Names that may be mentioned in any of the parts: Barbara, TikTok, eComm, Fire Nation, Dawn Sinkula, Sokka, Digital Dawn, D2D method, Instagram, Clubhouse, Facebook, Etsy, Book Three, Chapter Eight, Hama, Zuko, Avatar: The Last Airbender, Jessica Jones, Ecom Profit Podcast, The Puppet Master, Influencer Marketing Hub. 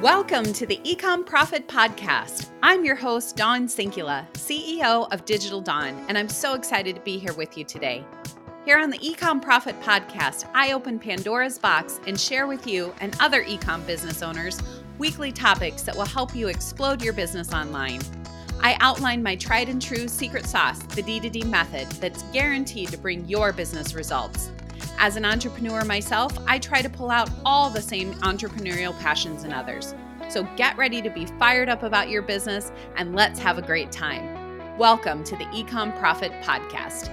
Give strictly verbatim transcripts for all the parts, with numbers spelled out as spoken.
Welcome to the Ecom Profit Podcast. I'm your host, Dawn Sinkula, C E O of Digital Dawn, and I'm so excited to be here with you today. Here on the Ecom Profit Podcast, I open Pandora's box and share with you and other ecom business owners weekly topics that will help you explode your business online. I outline my tried and true secret sauce, the D two D method, that's guaranteed to bring your business results. As an entrepreneur myself, I try to pull out all the same entrepreneurial passions in others. So get ready to be fired up about your business and let's have a great time. Welcome to the Ecom Profit Podcast.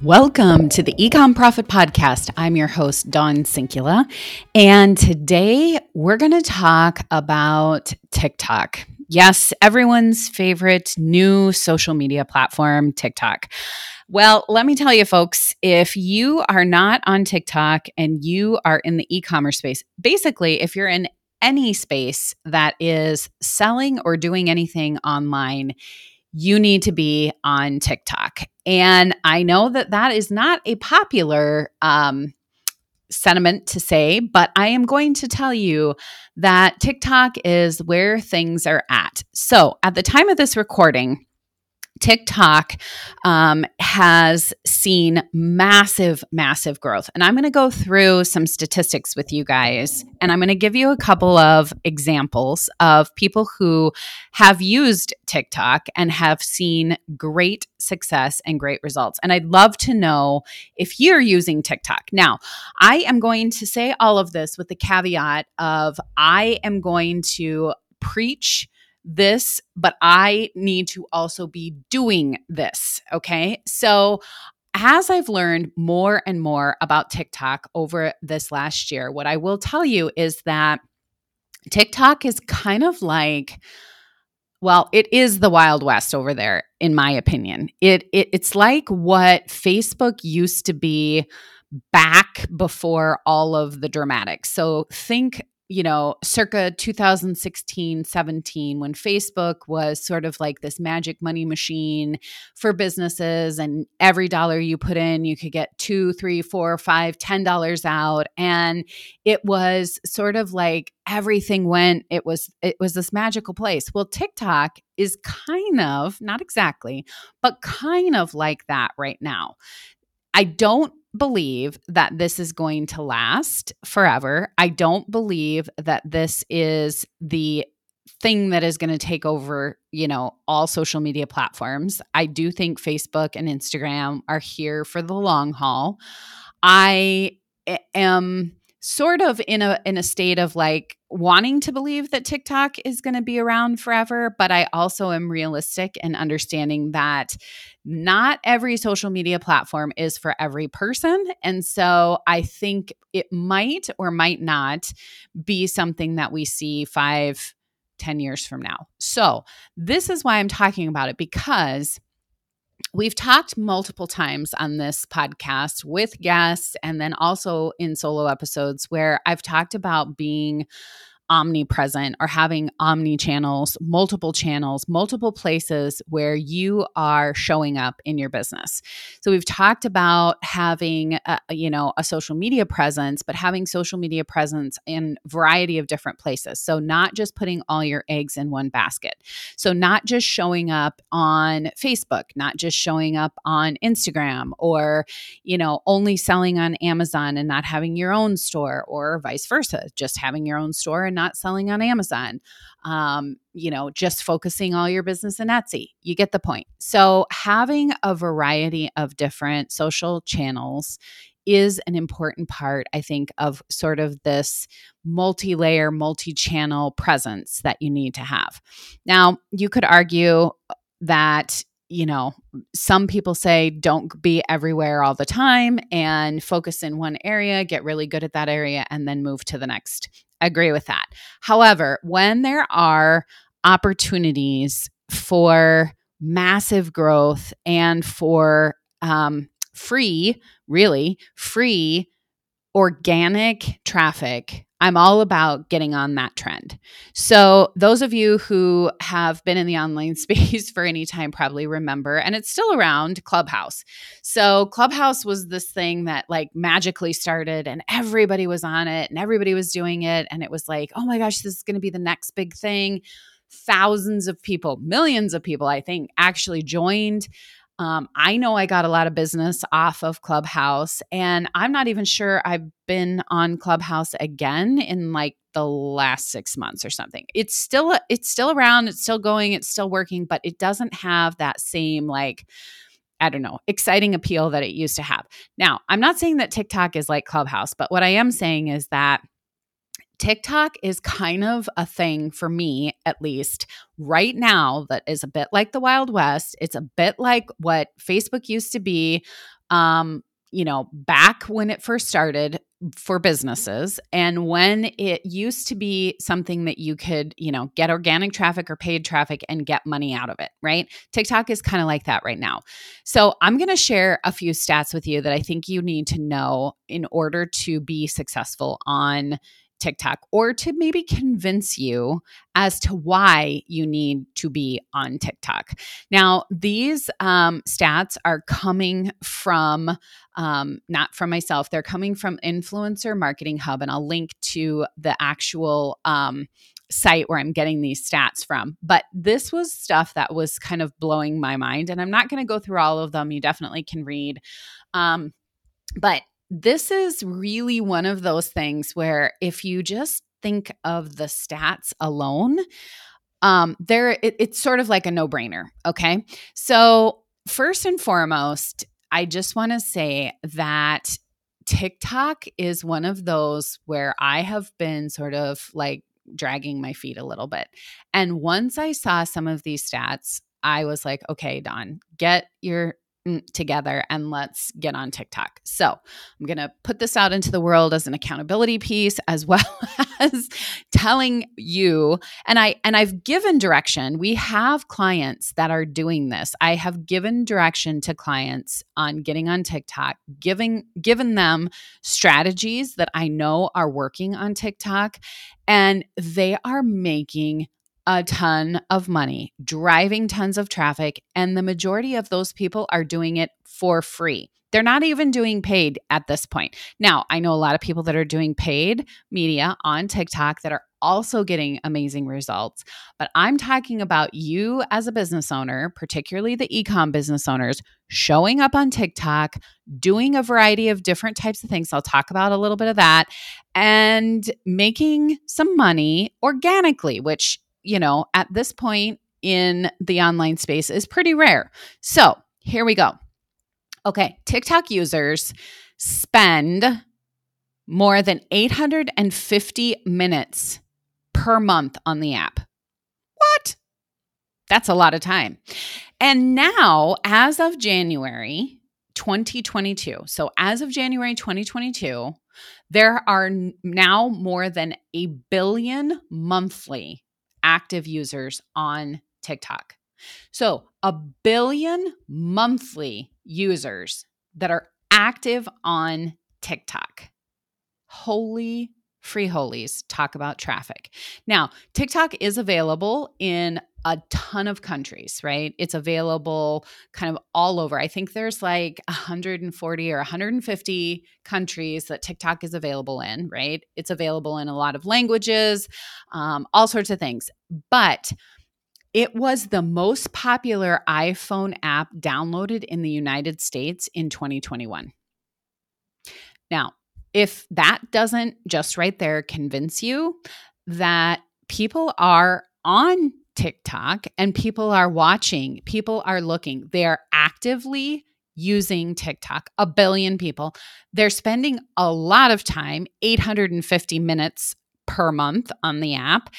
Welcome to the Ecom Profit Podcast. I'm your host, Dawn Sinkula, and today we're going to talk about TikTok. Yes, everyone's favorite new social media platform, TikTok. Well, let me tell you, folks, if you are not on TikTok and you are in the e-commerce space, basically, if you're in any space that is selling or doing anything online, you need to be on TikTok. And I know that that is not a popular um, sentiment to say, but I am going to tell you that TikTok is where things are at. So at the time of this recording, TikTok um, has seen massive, massive growth. And I'm going to go through some statistics with you guys, and I'm going to give you a couple of examples of people who have used TikTok and have seen great success and great results. And I'd love to know if you're using TikTok. Now, I am going to say all of this with the caveat of I am going to preach this, but I need to also be doing this, okay? So as I've learned more and more about TikTok over this last year, what I will tell you is that TikTok is kind of like, well, it is the Wild West over there, in my opinion. It, it it's like what Facebook used to be back before all of the dramatics. So think you know, circa two thousand sixteen, seventeen, when Facebook was sort of like this magic money machine for businesses, and every dollar you put in, you could get two, three, four, five, ten dollars out. And it was sort of like everything went, it was, it was this magical place. Well, TikTok is kind of, not exactly, but kind of like that right now. I don't believe that this is going to last forever. I don't believe that this is the thing that is going to take over, you know, all social media platforms. I do think Facebook and Instagram are here for the long haul. I am sort of in a in a state of like wanting to believe that TikTok is going to be around forever, but I also am realistic and understanding that not every social media platform is for every person. And so I think it might or might not be something that we see five, ten years from now. So this is why I'm talking about it, because we've talked multiple times on this podcast with guests and then also in solo episodes where I've talked about being omnipresent or having omni channels, multiple channels, multiple places where you are showing up in your business. So we've talked about having a, you know, a social media presence, but having social media presence in a variety of different places. So not just putting all your eggs in one basket. So not just showing up on Facebook, not just showing up on Instagram, or, you know, only selling on Amazon and not having your own store, or vice versa, just having your own store and not selling on Amazon, um, you know, just focusing all your business in Etsy. You get the point. So having a variety of different social channels is an important part, I think, of sort of this multi-layer, multi-channel presence that you need to have. Now, you could argue that, you know, some people say don't be everywhere all the time and focus in one area, get really good at that area, and then move to the next. Agree with that. However, when there are opportunities for massive growth and for um, free, really free organic traffic, I'm all about getting on that trend. So those of you who have been in the online space for any time probably remember, and it's still around, Clubhouse. So Clubhouse was this thing that like magically started and everybody was on it and everybody was doing it. And it was like, oh my gosh, this is going to be the next big thing. Thousands of people, millions of people, I think, actually joined. Um, I know I got a lot of business off of Clubhouse, and I'm not even sure I've been on Clubhouse again in like the last six months or something. It's still, it's still around, it's still going, it's still working, but it doesn't have that same like, I don't know, exciting appeal that it used to have. Now, I'm not saying that TikTok is like Clubhouse, but what I am saying is that TikTok is kind of a thing for me, at least right now, that is a bit like the Wild West. It's a bit like what Facebook used to be, um, you know, back when it first started for businesses, and when it used to be something that you could, you know, get organic traffic or paid traffic and get money out of it, right? TikTok is kind of like that right now. So I'm going to share a few stats with you that I think you need to know in order to be successful on TikTok, or to maybe convince you as to why you need to be on TikTok. Now, these um, stats are coming from, um, not from myself, they're coming from Influencer Marketing Hub, and I'll link to the actual um, site where I'm getting these stats from. But this was stuff that was kind of blowing my mind, and I'm not going to go through all of them. You definitely can read. Um, but This is really one of those things where if you just think of the stats alone, um, there it, it's sort of like a no-brainer, okay? So first and foremost, I just want to say that TikTok is one of those where I have been sort of like dragging my feet a little bit. And once I saw some of these stats, I was like, okay, Dawn, get your together and let's get on TikTok. So I'm going to put this out into the world as an accountability piece, as well as telling you, and I, and I've given direction. We have clients that are doing this. I have given direction to clients on getting on TikTok, giving, given them strategies that I know are working on TikTok, and they are making a ton of money, driving tons of traffic, and the majority of those people are doing it for free. They're not even doing paid at this point. Now, I know a lot of people that are doing paid media on TikTok that are also getting amazing results, but I'm talking about you as a business owner, particularly the e-comm business owners, showing up on TikTok, doing a variety of different types of things. I'll talk about a little bit of that, and making some money organically, which, you know, at this point in the online space is pretty rare. So here we go. Okay, TikTok users spend more than eight hundred fifty minutes per month on the app. What? That's a lot of time. And now, as of January twenty twenty-two, so as of January twenty twenty-two, there are now more than a billion monthly active users on TikTok. So a billion monthly users that are active on TikTok. Holy free holies, talk about traffic. Now, TikTok is available in a ton of countries, right? It's available kind of all over. I think there's like one hundred forty or one hundred fifty countries that TikTok is available in, right? It's available in a lot of languages, um, all sorts of things. But it was the most popular iPhone app downloaded in the United States in twenty twenty-one. Now, if that doesn't just right there convince you that people are on TikTok and people are watching, people are looking, they are actively using TikTok, a billion people. They're spending a lot of time, eight hundred fifty minutes per month on the app.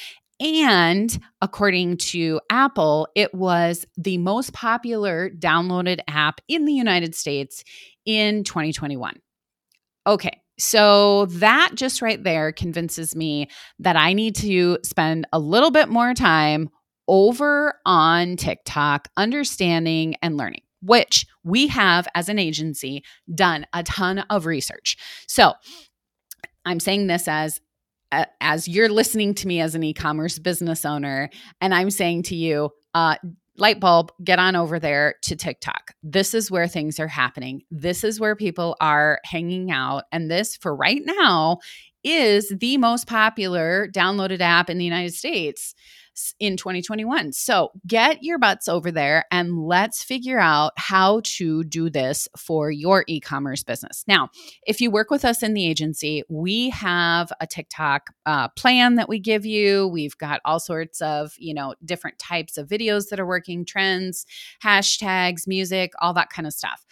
And according to Apple, it was the most popular downloaded app in the United States in twenty twenty-one. Okay. So that just right there convinces me that I need to spend a little bit more time over on TikTok, understanding and learning, which we have as an agency done a ton of research. So I'm saying this as as you're listening to me as an e-commerce business owner, and I'm saying to you, uh, light bulb, get on over there to TikTok. This is where things are happening. This is where people are hanging out. And this, for right now, is the most popular downloaded app in the United States in twenty twenty-one. So get your butts over there and let's figure out how to do this for your e-commerce business. Now, if you work with us in the agency, we have a TikTok uh, plan that we give you. We've got all sorts of, you know, different types of videos that are working, trends, hashtags, music, all that kind of stuff.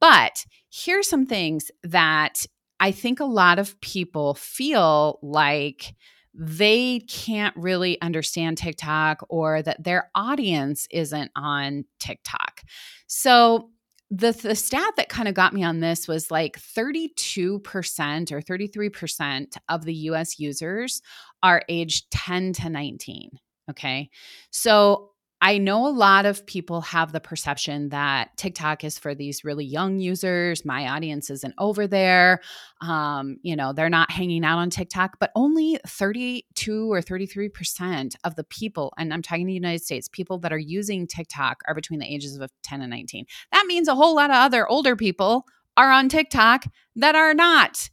But here's some things that I think a lot of people feel like they can't really understand TikTok, or that their audience isn't on TikTok. So the, the stat that kind of got me on this was like thirty-two percent or thirty-three percent of the U S users are aged ten to nineteen. Okay. So I know a lot of people have the perception that TikTok is for these really young users. My audience isn't over there. Um, you know, they're not hanging out on TikTok, but only thirty-two or thirty-three percent of the people, and I'm talking the United States, people that are using TikTok are between the ages of ten and nineteen. That means a whole lot of other older people are on TikTok that are not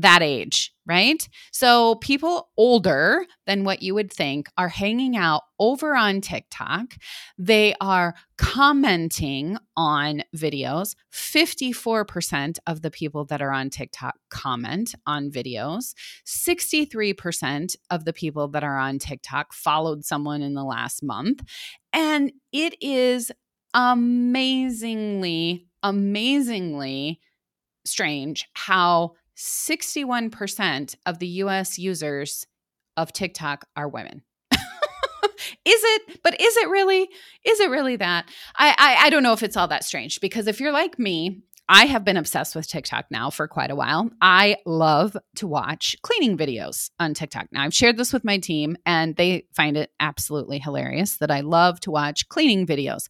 that age, right? So people older than what you would think are hanging out over on TikTok. They are commenting on videos. fifty-four percent of the people that are on TikTok comment on videos. sixty-three percent of the people that are on TikTok followed someone in the last month. And it is amazingly, amazingly strange how sixty-one percent of the U S users of TikTok are women. Is it? But is it really? Is it really that? I, I I don't know if it's all that strange, because if you're like me, I have been obsessed with TikTok now for quite a while. I love to watch cleaning videos on TikTok. Now, I've shared this with my team, and they find it absolutely hilarious that I love to watch cleaning videos.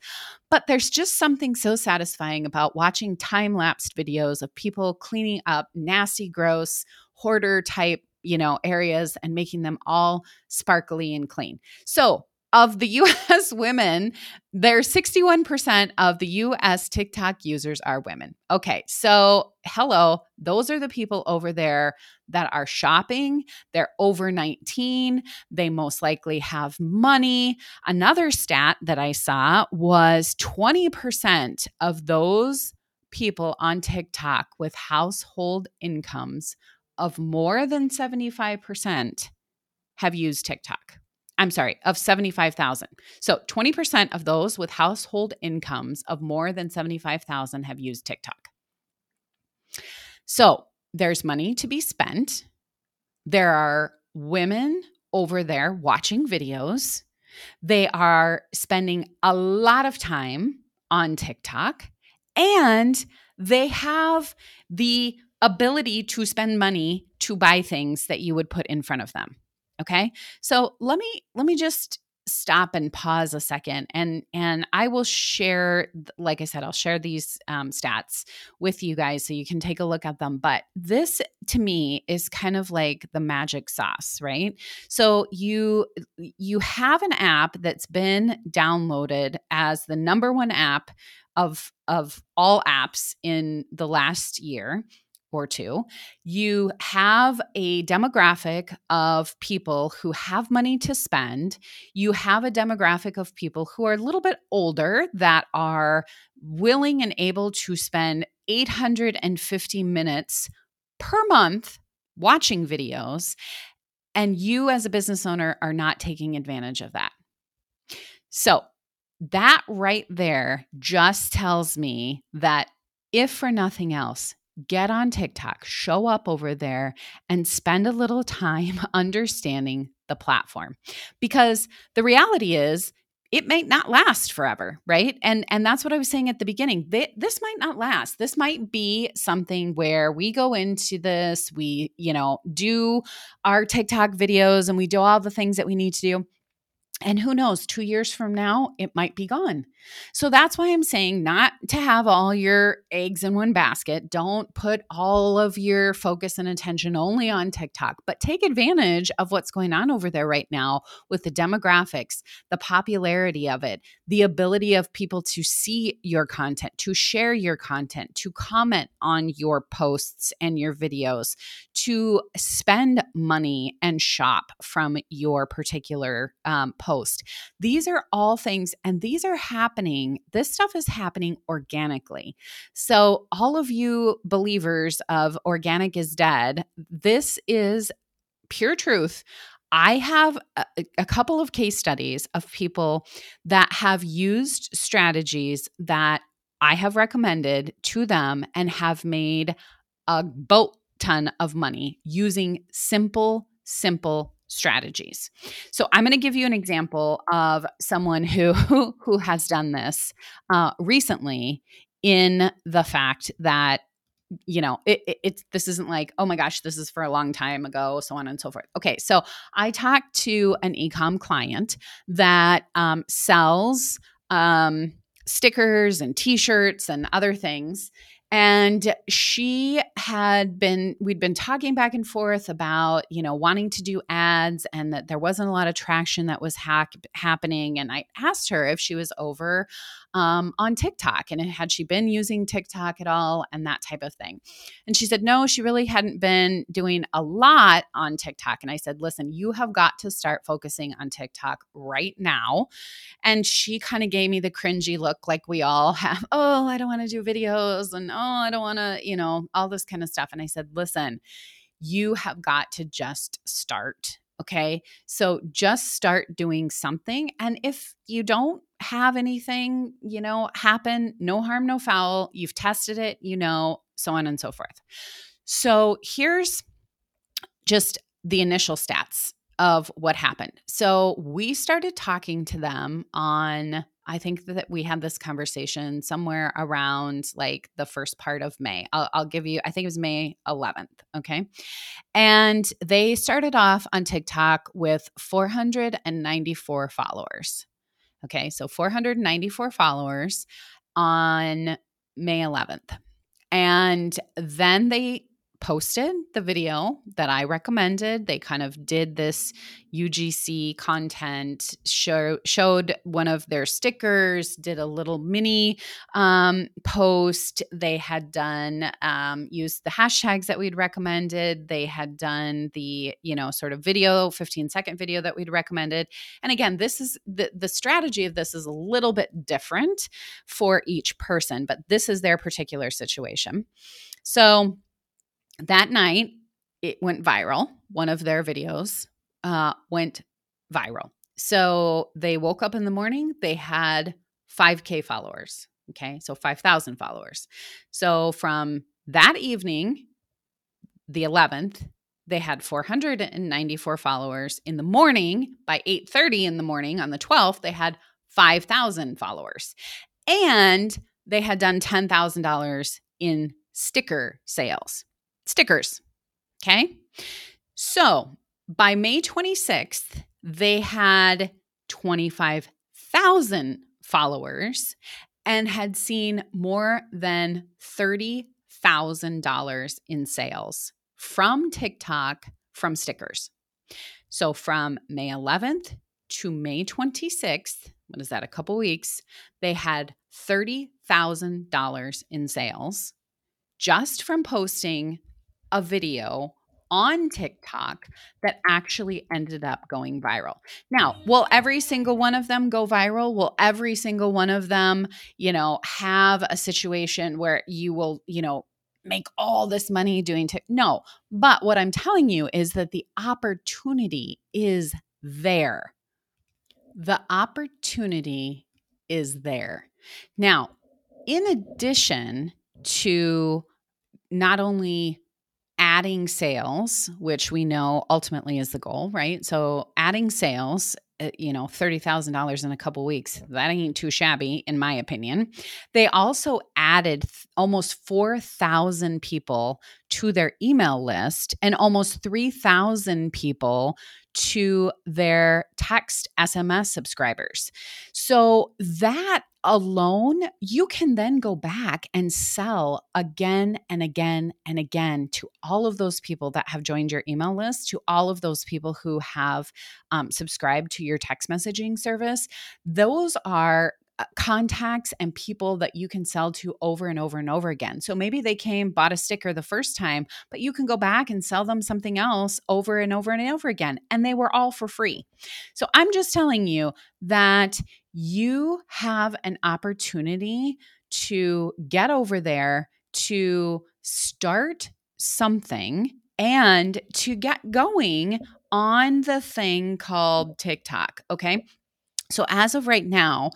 But there's just something so satisfying about watching time-lapsed videos of people cleaning up nasty, gross, hoarder-type, you know, areas and making them all sparkly and clean. So of the U S women, there's sixty-one percent of the U S TikTok users are women. Okay, so hello, those are the people over there that are shopping. They're over nineteen. They most likely have money. Another stat that I saw was twenty percent of those people on TikTok with household incomes of more than seventy-five percent have used TikTok. I'm sorry, of seventy-five thousand. So twenty percent of those with household incomes of more than seventy-five thousand have used TikTok. So there's money to be spent. There are women over there watching videos. They are spending a lot of time on TikTok, and they have the ability to spend money to buy things that you would put in front of them. Okay. So let me, let me just stop and pause a second. And, and I will share, like I said, I'll share these um, stats with you guys so you can take a look at them. But this to me is kind of like the magic sauce, right? So you, you have an app that's been downloaded as the number one app of, of all apps in the last year or two. You have a demographic of people who have money to spend. You have a demographic of people who are a little bit older that are willing and able to spend eight hundred fifty minutes per month watching videos. And you as a business owner are not taking advantage of that. So that right there just tells me that if for nothing else, get on TikTok, show up over there, and spend a little time understanding the platform. Because the reality is, it may not last forever, right? And and that's what I was saying at the beginning. They, this might not last. This might be something where we go into this, we, you know, do our TikTok videos and we do all the things that we need to do. And who knows, two years from now, it might be gone. So that's why I'm saying not to have all your eggs in one basket. Don't put all of your focus and attention only on TikTok, but take advantage of what's going on over there right now with the demographics, the popularity of it, the ability of people to see your content, to share your content, to comment on your posts and your videos, to spend money and shop from your particular um, post. Post. These are all things, and these are happening. This stuff is happening organically. So all of you believers of organic is dead, this is pure truth. I have a, a couple of case studies of people that have used strategies that I have recommended to them and have made a boat ton of money using simple, simple strategies. So I'm going to give you an example of someone who who, who has done this uh, recently. In the fact that you know it, it, it's this isn't like, oh my gosh, this is for a long time ago, so on and so forth. Okay, so I talked to an Ecom client that um, sells um, stickers and T-shirts and other things. And she had been, we'd been talking back and forth about, you know, wanting to do ads and that there wasn't a lot of traction that was ha- happening. And I asked her if she was over um, on TikTok and had she been using TikTok at all and that type of thing. And she said, no, she really hadn't been doing a lot on TikTok. And I said, listen, you have got to start focusing on TikTok right now. And she kind of gave me the cringy look like we all have. Oh, I don't want to do videos and oh, I don't want to, you know, all this kind of stuff. And I said, listen, you have got to just start. Okay. So just start doing something. And if you don't have anything, you know, happen, no harm, no foul. You've tested it, you know, so on and so forth. So here's just the initial stats of what happened. So we started talking to them on, I think that we had this conversation somewhere around like the first part of May. I'll, I'll give you, I think it was May eleventh. Okay. And they started off on TikTok with four hundred ninety-four followers. Okay. So four hundred ninety-four followers on May eleventh. And then they posted the video that I recommended. They kind of did this U G C content, show, showed one of their stickers, did a little mini um, post. They had done, um, used the hashtags that we'd recommended. They had done the, you know, sort of video, fifteen second video that we'd recommended. And again, this is the, the strategy of this is a little bit different for each person, but this is their particular situation. So that night, it went viral. One of their videos uh, went viral. So they woke up in the morning, they had five K followers, okay? So five thousand followers. So from that evening, the eleventh, they had four hundred ninety-four followers. In the morning, by eight thirty in the morning on the twelfth, they had five thousand followers. And they had done ten thousand dollars in sticker sales. Stickers. Okay. So by May twenty-sixth, they had twenty-five thousand followers and had seen more than thirty thousand dollars in sales from TikTok from stickers. So from May eleventh to May twenty-sixth, what is that, a couple weeks, they had thirty thousand dollars in sales just from posting a video on TikTok that actually ended up going viral. Now, will every single one of them go viral? Will every single one of them, you know, have a situation where you will, you know, make all this money doing TikTok? No. But what I'm telling you is that the opportunity is there. The opportunity is there. Now, in addition to not only adding sales, which we know ultimately is the goal, right? So adding sales, you know, thirty thousand dollars in a couple weeks, that ain't too shabby in my opinion. They also added th- almost four thousand people to their email list and almost three thousand people to their text S M S subscribers. So that alone, you can then go back and sell again and again and again to all of those people that have joined your email list, to all of those people who have um, subscribed to your text messaging service. Those are contacts and people that you can sell to over and over and over again. So maybe they came, bought a sticker the first time, but you can go back and sell them something else over and over and over again. And they were all for free. So I'm just telling you that you have an opportunity to get over there, to start something, and to get going on the thing called TikTok. Okay. So as of right now,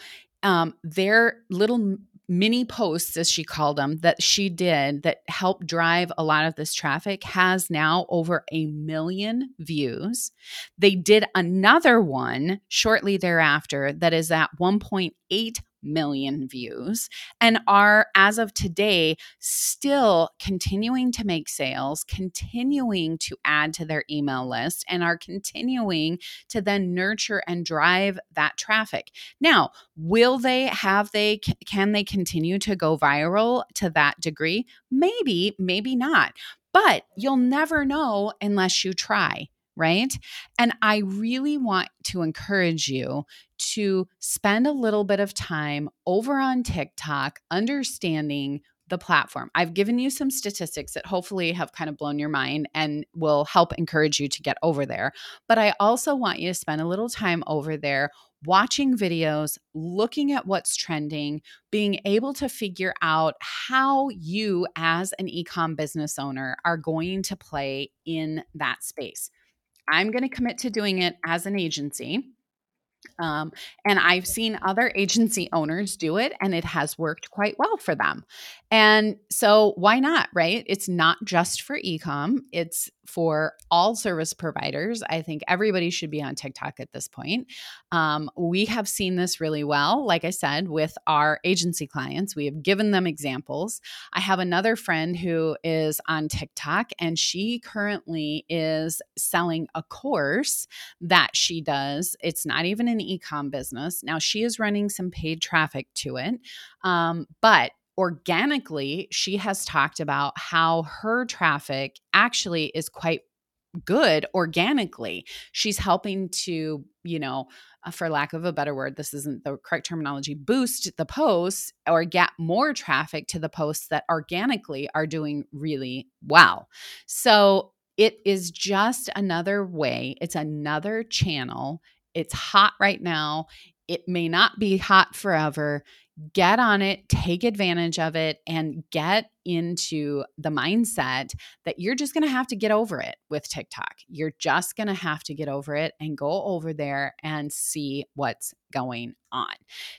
Um, their little mini posts, as she called them, that she did that helped drive a lot of this traffic has now over a million views. They did another one shortly thereafter that is at one point eight million views and are, as of today, still continuing to make sales, continuing to add to their email list, and are continuing to then nurture and drive that traffic. Now, will they, have they, can they continue to go viral to that degree? Maybe, maybe not, but you'll never know unless you try, right? And I really want to encourage you to spend a little bit of time over on TikTok understanding the platform. I've given you some statistics that hopefully have kind of blown your mind and will help encourage you to get over there. But I also want you to spend a little time over there watching videos, looking at what's trending, being able to figure out how you as an e-com business owner are going to play in that space. I'm going to commit to doing it as an agency. Um, and I've seen other agency owners do it, and it has worked quite well for them. And so why not, right? It's not just for e-com. It's for all service providers. I think everybody should be on TikTok at this point. Um, we have seen this really well, like I said, with our agency clients. We have given them examples. I have another friend who is on TikTok, and she currently is selling a course that she does. It's not even an e-com business. Now, she is running some paid traffic to it, um, but organically, she has talked about how her traffic actually is quite good organically. She's helping to, you know, for lack of a better word, this isn't the correct terminology, boost the posts or get more traffic to the posts that organically are doing really well. So it is just another way. It's another channel. It's hot right now. It may not be hot forever. Get on it, take advantage of it, and get into the mindset that you're just going to have to get over it with TikTok. You're just going to have to get over it and go over there and see what's going on.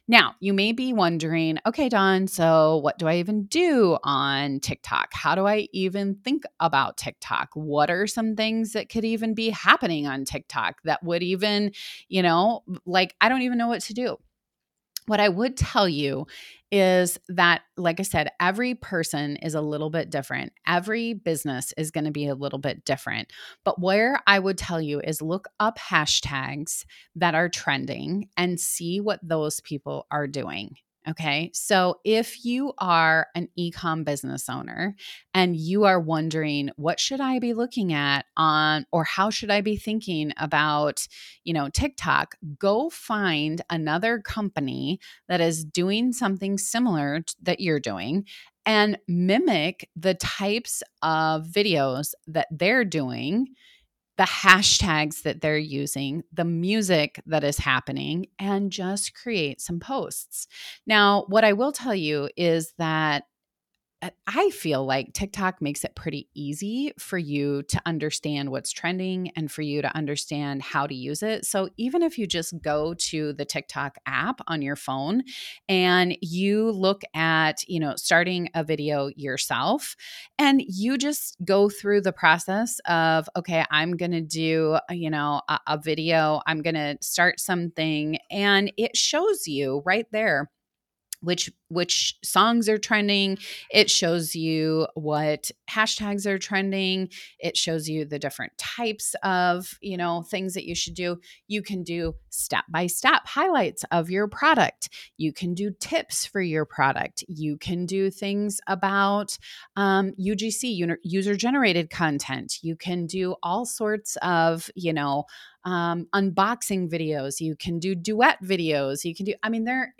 Now, you may be wondering, okay, Dawn, so what do I even do on TikTok? How do I even think about TikTok? What are some things that could even be happening on TikTok that would even, you know, like, I don't even know what to do. What I would tell you is that, like I said, every person is a little bit different. Every business is going to be a little bit different. But where I would tell you is look up hashtags that are trending and see what those people are doing. Okay. So if you are an e-com business owner and you are wondering, what should I be looking at on, or how should I be thinking about, you know, TikTok, go find another company that is doing something similar t- that you're doing and mimic the types of videos that they're doing, the hashtags that they're using, the music that is happening, and just create some posts. Now, what I will tell you is that I feel like TikTok makes it pretty easy for you to understand what's trending and for you to understand how to use it. So even if you just go to the TikTok app on your phone and you look at, you know, starting a video yourself, and you just go through the process of, okay, I'm going to do, you know, a, a video, I'm going to start something, and it shows you right there which which songs are trending. It shows you what hashtags are trending. It shows you the different types of, you know, things that you should do. You can do step-by-step highlights of your product. You can do tips for your product. You can do things about um, U G C, user-generated content. You can do all sorts of, you know, Um, unboxing videos. You can do duet videos. You can do, I mean, there,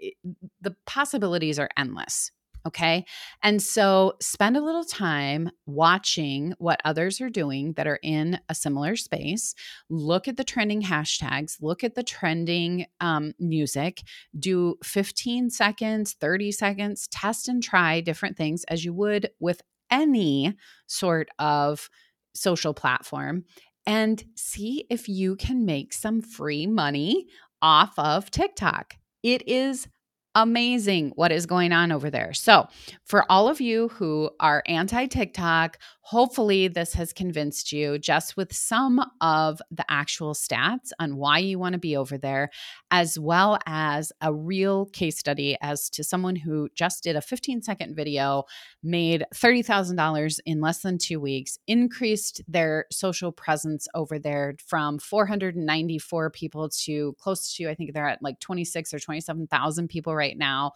the possibilities are endless. Okay. And so spend a little time watching what others are doing that are in a similar space. Look at the trending hashtags, look at the trending um, music, do fifteen seconds, thirty seconds, test and try different things as you would with any sort of social platform. And see if you can make some free money off of TikTok. It is amazing what is going on over there. So for all of you who are anti-TikTok, hopefully this has convinced you just with some of the actual stats on why you want to be over there, as well as a real case study as to someone who just did a fifteen second video, made thirty thousand dollars in less than two weeks, increased their social presence over there from four hundred ninety-four people to close to, I think they're at like twenty-six or twenty-seven thousand people right right now,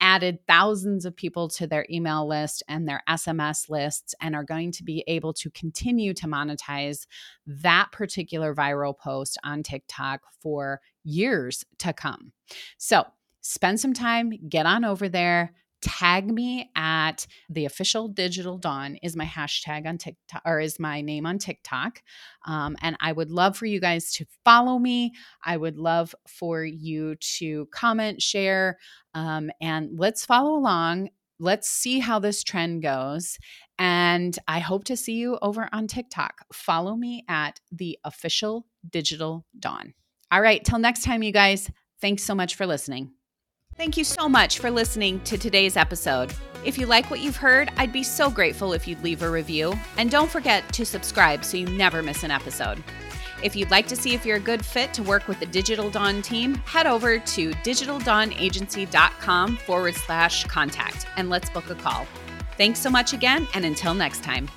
added thousands of people to their email list and their S M S lists, and are going to be able to continue to monetize that particular viral post on TikTok for years to come. So spend some time, get on over there, tag me at the official Digital Dawn is my hashtag on TikTok, or is my name on TikTok. Um, and I would love for you guys to follow me. I would love for you to comment, share, um, and let's follow along. Let's see how this trend goes. And I hope to see you over on TikTok. Follow me at the official Digital Dawn. All right. Till next time, you guys. Thanks so much for listening. Thank you so much for listening to today's episode. If you like what you've heard, I'd be so grateful if you'd leave a review. And don't forget to subscribe so you never miss an episode. If you'd like to see if you're a good fit to work with the Digital Dawn team, head over to digital dawn agency dot com forward slash contact and let's book a call. Thanks so much again, and until next time.